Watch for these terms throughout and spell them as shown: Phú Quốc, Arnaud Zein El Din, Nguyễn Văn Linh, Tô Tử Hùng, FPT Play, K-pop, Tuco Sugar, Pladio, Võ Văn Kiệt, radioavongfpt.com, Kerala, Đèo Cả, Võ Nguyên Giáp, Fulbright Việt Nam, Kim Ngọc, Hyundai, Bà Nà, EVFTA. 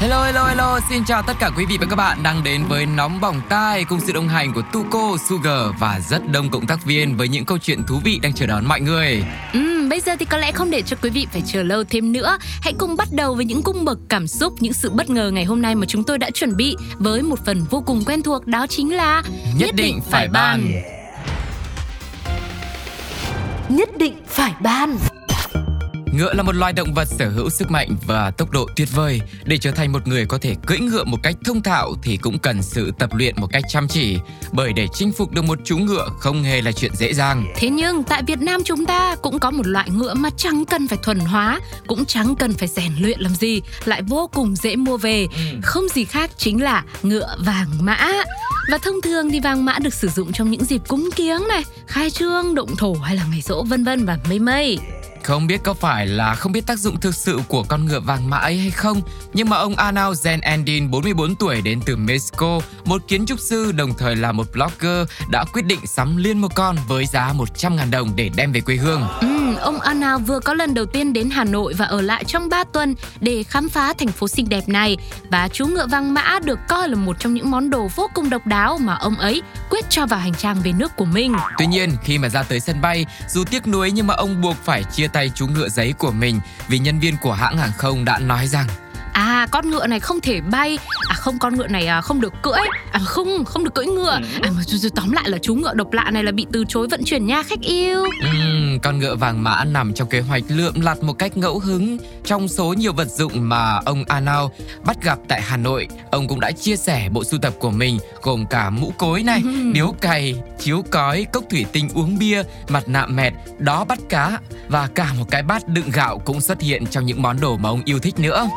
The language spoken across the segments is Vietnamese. Hello, xin chào tất cả quý vị và các bạn đang đến với Nóng Bỏng Tai cùng sự đồng hành của Tuco Sugar và rất đông cộng tác viên với những câu chuyện thú vị đang chờ đón mọi người. Bây giờ thì có lẽ không để cho quý vị phải chờ lâu thêm nữa. Hãy cùng bắt đầu với những cung bậc cảm xúc, những sự bất ngờ ngày hôm nay mà chúng tôi đã chuẩn bị với một phần vô cùng quen thuộc, đó chính là Nhất định phải bàn. Nhất định phải bàn. Ngựa là một loài động vật sở hữu sức mạnh và tốc độ tuyệt vời. Để trở thành một người có thể cưỡi ngựa một cách thông thạo thì cũng cần sự tập luyện một cách chăm chỉ. Bởi để chinh phục được một chú ngựa không hề là chuyện dễ dàng. Thế nhưng tại Việt Nam chúng ta cũng có một loại ngựa mà chẳng cần phải thuần hóa, cũng chẳng cần phải rèn luyện làm gì, lại vô cùng dễ mua về. Không gì khác chính là ngựa vàng mã. Và thông thường thì vàng mã được sử dụng trong những dịp cúng kiếng này, khai trương, động thổ hay là ngày giỗ vân vân và mây mây. Không biết có phải là không biết tác dụng thực sự của con ngựa vàng mã ấy hay không, nhưng mà ông Arnaud Zein El Din, 44 tuổi, đến từ Mexico, một kiến trúc sư đồng thời là một blogger, đã quyết định sắm liên một con với giá 100.000 đồng để đem về quê hương. Ông Arnaud vừa có lần đầu tiên đến Hà Nội và ở lại trong 3 tuần để khám phá thành phố xinh đẹp này. Và chú ngựa vàng mã được coi là một trong những món đồ vô cùng độc đáo mà ông ấy quyết cho vào hành trang về nước của mình. Tuy nhiên, khi mà ra tới sân bay, dù tiếc nuối nhưng mà ông buộc phải chia tay chú ngựa giấy của mình vì nhân viên của hãng hàng không đã nói rằng con ngựa này không thể bay, con ngựa này không được cưỡi, không được cưỡi ngựa, mà tóm lại là chú ngựa độc lạ này là bị từ chối vận chuyển nha khách yêu. Con ngựa vàng mã nằm trong kế hoạch lượm lặt một cách ngẫu hứng trong số nhiều vật dụng mà ông Arnaud bắt gặp tại Hà Nội. Ông cũng đã chia sẻ bộ sưu tập của mình gồm cả mũ cối này, điếu cày, chiếu cói, cốc thủy tinh uống bia, mặt nạ mẹt, đó bắt cá và cả một cái bát đựng gạo cũng xuất hiện trong những món đồ mà ông yêu thích nữa.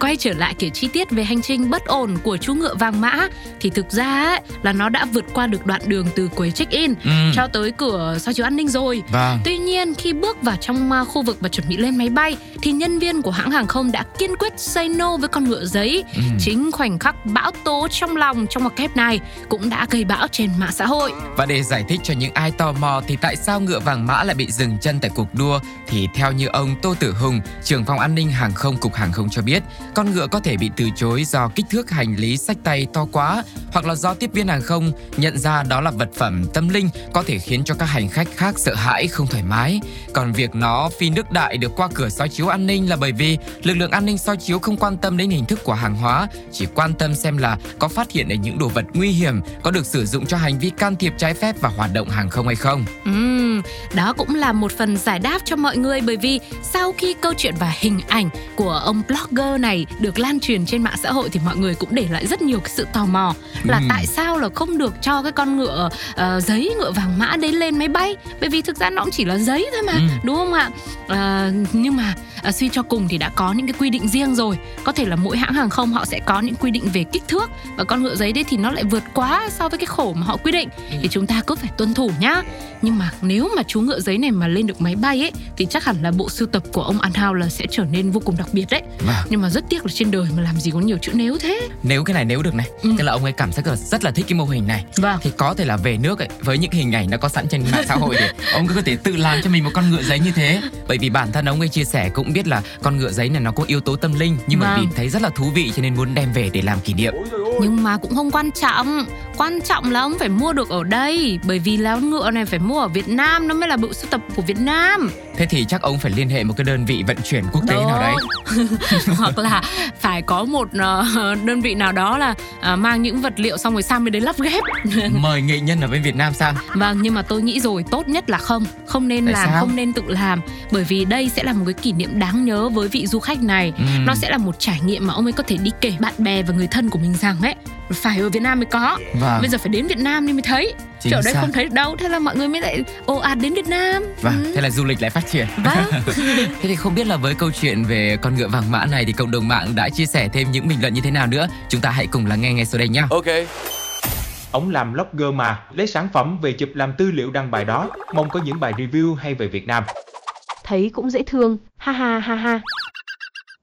Quay trở lại kiểu chi tiết về hành trình bất ổn của chú ngựa vàng mã thì thực ra ấy, là nó đã vượt qua được đoạn đường từ quầy check-in cho tới cửa soi chiếu an ninh rồi. Tuy nhiên khi bước vào trong khu vực và chuẩn bị lên máy bay thì nhân viên của hãng hàng không đã kiên quyết say no với con ngựa giấy. Chính khoảnh khắc bão tố trong lòng trong một kép này cũng đã gây bão trên mạng xã hội. Và để giải thích cho những ai tò mò thì tại sao ngựa vàng mã lại bị dừng chân tại cuộc đua thì theo như ông Tô Tử Hùng, trưởng phòng an ninh hàng không Cục Hàng không cho biết, con ngựa có thể bị từ chối do kích thước hành lý xách tay to quá, hoặc là do tiếp viên hàng không nhận ra đó là vật phẩm tâm linh có thể khiến cho các hành khách khác sợ hãi không thoải mái. Còn việc nó phi nước đại được qua cửa soi chiếu an ninh là bởi vì lực lượng an ninh soi chiếu không quan tâm đến hình thức của hàng hóa, chỉ quan tâm xem là có phát hiện được những đồ vật nguy hiểm có được sử dụng cho hành vi can thiệp trái phép và hoạt động hàng không hay không. Đó cũng là một phần giải đáp cho mọi người, bởi vì sau khi câu chuyện và hình ảnh của ông blogger này được lan truyền trên mạng xã hội thì mọi người cũng để lại rất nhiều cái sự tò mò là tại sao là không được cho cái con ngựa giấy, ngựa vàng mã đấy lên máy bay, bởi vì thực ra nó cũng chỉ là giấy thôi mà, đúng không ạ? Nhưng mà suy cho cùng thì đã có những cái quy định riêng rồi, có thể là mỗi hãng hàng không họ sẽ có những quy định về kích thước và con ngựa giấy đấy thì nó lại vượt quá so với cái khổ mà họ quy định, thì chúng ta cứ phải tuân thủ nhá. Nhưng mà nếu mà chú ngựa giấy này mà lên được máy bay ấy thì chắc hẳn là bộ sưu tập của ông Arnaud là sẽ trở nên vô cùng đặc biệt đấy. Nhưng mà rất tiếc là trên đời mà làm gì có nhiều chữ nếu thế. Nếu cái này nếu được này, tức là ông ấy cảm giác rất là thích cái mô hình này, thì có thể là về nước ấy, với những hình ảnh nó có sẵn trên mạng xã hội thì ông cứ có thể tự làm cho mình một con ngựa giấy như thế. Bởi vì bản thân ông ấy chia sẻ cũng biết là con ngựa giấy này nó có yếu tố tâm linh, nhưng mà vì thấy rất là thú vị cho nên muốn đem về để làm kỷ niệm. Nhưng mà cũng không quan trọng. Quan trọng là ông phải mua được ở đây, bởi vì là ngựa này phải mua ở Việt Nam, nó mới là bộ sưu tập của Việt Nam. Thế thì chắc ông phải liên hệ một cái đơn vị vận chuyển quốc tế nào đấy. Hoặc là phải có một đơn vị nào đó là mang những vật liệu xong rồi sang bên đấy lắp ghép. Mời nghệ nhân ở bên Việt Nam sang. Nhưng mà tôi nghĩ rồi, tốt nhất là không nên tại làm, sao? Không nên tự làm. Bởi vì đây sẽ là một cái kỷ niệm đáng nhớ với vị du khách này. Nó sẽ là một trải nghiệm mà ông ấy có thể đi kể bạn bè và người thân của mình rằng ấy, phải ở Việt Nam mới có. Bây giờ phải đến Việt Nam thì mới thấy. Chứ ở đây không thấy đâu, thế là mọi người mới lại ồ ạt đến Việt Nam. Thế là du lịch lại phát triển. Thế thì không biết là với câu chuyện về con ngựa vàng mã này thì cộng đồng mạng đã chia sẻ thêm những bình luận như thế nào nữa. Chúng ta hãy cùng lắng nghe ngay sau đây nhé. Ok. Ổng làm blogger mà, lấy sản phẩm về chụp làm tư liệu đăng bài đó. Mong có những bài review hay về Việt Nam. Thấy cũng dễ thương, ha ha ha ha.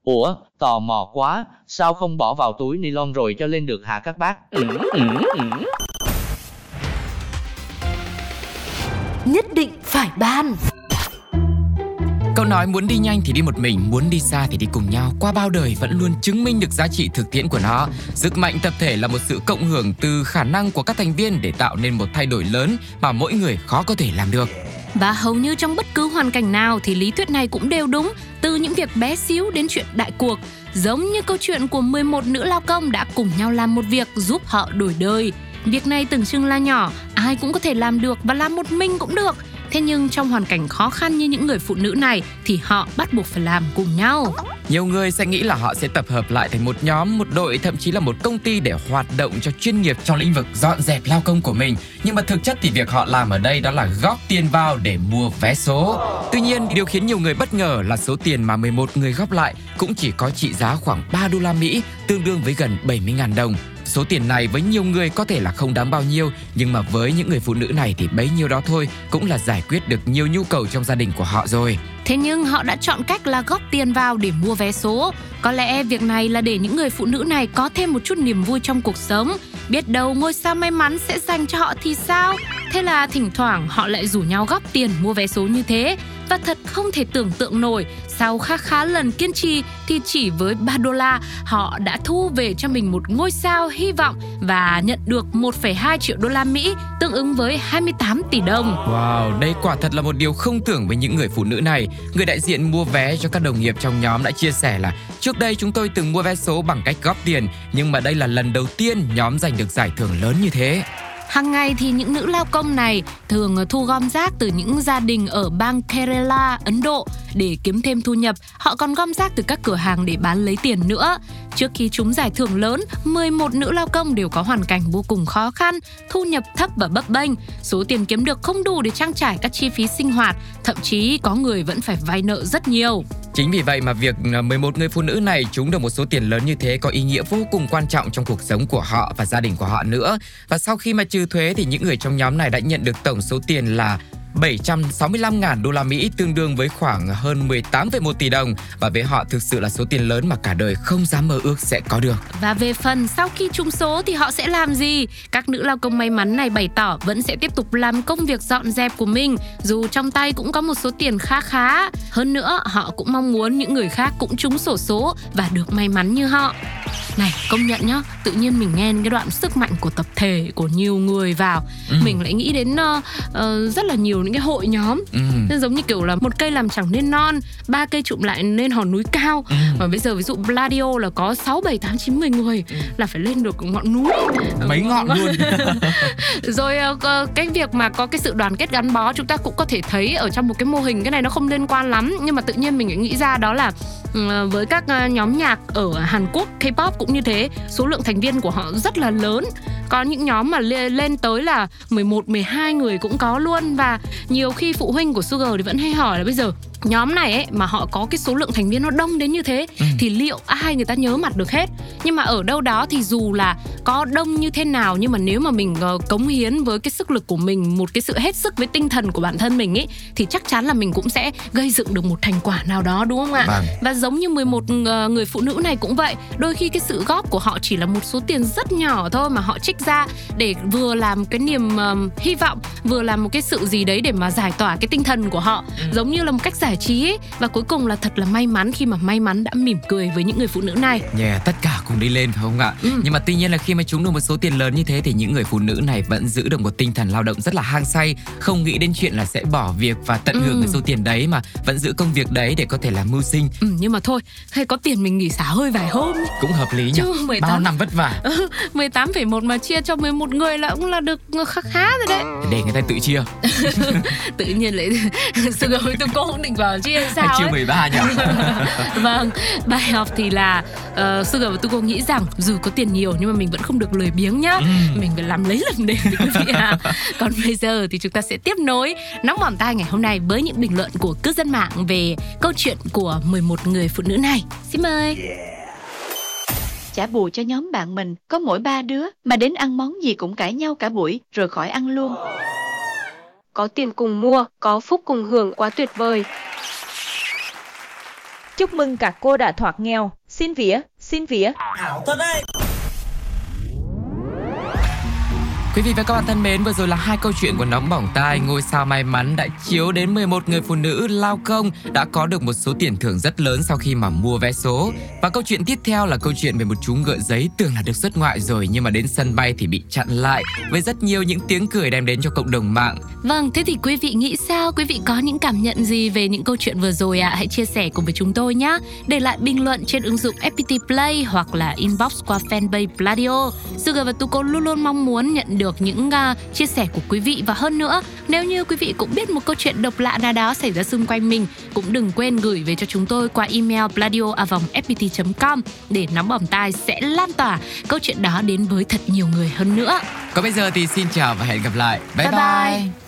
Ủa, tò mò quá, sao không bỏ vào túi ni lông rồi cho lên được hả các bác? Nhất định phải ban. Câu nói muốn đi nhanh thì đi một mình, muốn đi xa thì đi cùng nhau, qua bao đời vẫn luôn chứng minh được giá trị thực tiễn của nó. Sức mạnh tập thể là một sự cộng hưởng từ khả năng của các thành viên để tạo nên một thay đổi lớn mà mỗi người khó có thể làm được. Và hầu như trong bất cứ hoàn cảnh nào thì lý thuyết này cũng đều đúng, từ những việc bé xíu đến chuyện đại cuộc. Giống như câu chuyện của 11 nữ lao công đã cùng nhau làm một việc giúp họ đổi đời. Việc này tưởng chừng là nhỏ, ai cũng có thể làm được và làm một mình cũng được. Thế nhưng trong hoàn cảnh khó khăn như những người phụ nữ này thì họ bắt buộc phải làm cùng nhau. Nhiều người sẽ nghĩ là họ sẽ tập hợp lại thành một nhóm, một đội, thậm chí là một công ty để hoạt động cho chuyên nghiệp trong lĩnh vực dọn dẹp lao công của mình. Nhưng mà thực chất thì việc họ làm ở đây đó là góp tiền vào để mua vé số. Tuy nhiên, điều khiến nhiều người bất ngờ là số tiền mà 11 người góp lại cũng chỉ có trị giá khoảng 3 đô la Mỹ, tương đương với gần 70.000 đồng. Số tiền này với nhiều người có thể là không đáng bao nhiêu, nhưng mà với những người phụ nữ này thì bấy nhiêu đó thôi cũng là giải quyết được nhiều nhu cầu trong gia đình của họ rồi. Thế nhưng họ đã chọn cách là góp tiền vào để mua vé số. Có lẽ việc này là để những người phụ nữ này có thêm một chút niềm vui trong cuộc sống. Biết đâu ngôi sao may mắn sẽ dành cho họ thì sao? Thế là thỉnh thoảng họ lại rủ nhau góp tiền mua vé số như thế. Và thật không thể tưởng tượng nổi, sau khá lần kiên trì thì chỉ với 3 đô la, họ đã thu về cho mình một ngôi sao hy vọng và nhận được 1,2 triệu đô la Mỹ, tương ứng với 28 tỷ đồng. Wow, đây quả thật là một điều không tưởng với những người phụ nữ này. Người đại diện mua vé cho các đồng nghiệp trong nhóm đã chia sẻ là trước đây chúng tôi từng mua vé số bằng cách góp tiền, nhưng mà đây là lần đầu tiên nhóm giành được giải thưởng lớn như thế. Hàng ngày thì những nữ lao công này thường thu gom rác từ những gia đình ở bang Kerala, Ấn Độ để kiếm thêm thu nhập. Họ còn gom rác từ các cửa hàng để bán lấy tiền nữa. Trước khi trúng giải thưởng lớn, 11 nữ lao công đều có hoàn cảnh vô cùng khó khăn, thu nhập thấp và bấp bênh. Số tiền kiếm được không đủ để trang trải các chi phí sinh hoạt, thậm chí có người vẫn phải vay nợ rất nhiều. Chính vì vậy mà việc 11 người phụ nữ này trúng được một số tiền lớn như thế có ý nghĩa vô cùng quan trọng trong cuộc sống của họ và gia đình của họ nữa. Và sau khi mà trừ thuế thì những người trong nhóm này đã nhận được tổng số tiền là 765.000 đô la Mỹ, tương đương với khoảng hơn 18,1 tỷ đồng. Và với họ thực sự là số tiền lớn mà cả đời không dám mơ ước sẽ có được. Và về phần sau khi trúng số thì họ sẽ làm gì? Các nữ lao công may mắn này bày tỏ vẫn sẽ tiếp tục làm công việc dọn dẹp của mình, dù trong tay cũng có một số tiền khá. Hơn nữa, họ cũng mong muốn những người khác cũng trúng xổ số và được may mắn như họ. Này, công nhận nhá, tự nhiên mình nghe cái đoạn sức mạnh của tập thể, của nhiều người vào, mình lại nghĩ đến rất là nhiều những cái hội nhóm, nên giống như kiểu là một cây làm chẳng nên non, 3 cây trụm lại nên hòn núi cao. Và bây giờ ví dụ Pladio là có 6, 7, 8, 9, 10 người là phải lên được ngọn núi. Mấy ngọn luôn. Rồi cái việc mà có cái sự đoàn kết gắn bó chúng ta cũng có thể thấy ở trong một cái mô hình, cái này nó không liên quan lắm, nhưng mà tự nhiên mình nghĩ ra đó là với các nhóm nhạc ở Hàn Quốc, K-pop cũng như thế, số lượng thành viên của họ rất là lớn. Có những nhóm mà lên tới là 11, 12 người cũng có luôn. Và nhiều khi phụ huynh của Sugar thì vẫn hay hỏi là bây giờ nhóm này ấy, mà họ có cái số lượng thành viên nó đông đến như thế thì liệu ai người ta nhớ mặt được hết. Nhưng mà ở đâu đó thì dù là có đông như thế nào, nhưng mà nếu mà mình cống hiến với cái sức lực của mình, một cái sự hết sức với tinh thần của bản thân mình ấy, thì chắc chắn là mình cũng sẽ gây dựng được một thành quả nào đó, đúng không ạ? Vâng. Và giống như 11 người phụ nữ này cũng vậy. Đôi khi cái sự góp của họ chỉ là một số tiền rất nhỏ thôi mà họ trích ra để vừa làm cái niềm hy vọng, vừa làm một cái sự gì đấy để mà giải tỏa cái tinh thần của họ, giống như là một cách giải trí ấy. Và cuối cùng là thật là may mắn khi mà may mắn đã mỉm cười với những người phụ nữ này. Tất cả cùng đi lên phải không ạ? Nhưng mà tuy nhiên là khi mà trúng được một số tiền lớn như thế thì những người phụ nữ này vẫn giữ được một tinh thần lao động rất là hăng say, không nghĩ đến chuyện là sẽ bỏ việc và tận hưởng cái số tiền đấy, mà vẫn giữ công việc đấy để có thể làm mưu sinh. Nhưng mà thôi, hay có tiền mình nghỉ xả hơi vài hôm ấy. Cũng hợp lý nhỉ? Bao năm vất vả. 18,1 mà chia cho 11 người là cũng là được khá rồi đấy. Để người ta tự chia. Tự nhiên lại sự gối tôi cô cũng định vào chia sao ấy. Chia 13 nhỉ? Vâng, bài học thì là Sugar và Tuco nghĩ rằng dù có tiền nhiều nhưng mà mình vẫn không được lười biếng nhá. Mình phải làm lấy lần để quý vị ạ. Còn bây giờ thì chúng ta sẽ tiếp nối Nóng Bỏm Tai ngày hôm nay với những bình luận của cư dân mạng về câu chuyện của 11 người phụ nữ này. Xin mời. trả bù cho nhóm bạn mình. Có mỗi 3 đứa mà đến ăn món gì cũng cãi nhau cả buổi rồi khỏi ăn luôn. Có tiền cùng mua, có phúc cùng hưởng, quá tuyệt vời. Chúc mừng các cô đã thoát nghèo. Xin vía, xin vía. Ảo thật đấy. Quý vị và các bạn thân mến, vừa rồi là 2 câu chuyện của Nóng Bỏng Tai. Ngôi sao may mắn đã chiếu đến 11 người phụ nữ lao công đã có được một số tiền thưởng rất lớn sau khi mà mua vé số. Và câu chuyện tiếp theo là câu chuyện về một chú ngựa giấy tưởng là được xuất ngoại rồi nhưng mà đến sân bay thì bị chặn lại với rất nhiều những tiếng cười đem đến cho cộng đồng mạng. Vâng, thế thì quý vị nghĩ sao? Quý vị có những cảm nhận gì về những câu chuyện vừa rồi ạ? Hãy chia sẻ cùng với chúng tôi nhé. Để lại bình luận trên ứng dụng FPT Play hoặc là inbox qua fanpage Pladio. Sugar và Tuco luôn luôn mong muốn nhận được những chia sẻ của quý vị, và hơn nữa nếu như quý vị cũng biết một câu chuyện độc lạ nào đó xảy ra xung quanh mình cũng đừng quên gửi về cho chúng tôi qua email radioavongfpt.com để Nóng Bỏng Tai sẽ lan tỏa câu chuyện đó đến với thật nhiều người hơn nữa. Còn bây giờ thì xin chào và hẹn gặp lại. Bye bye, bye.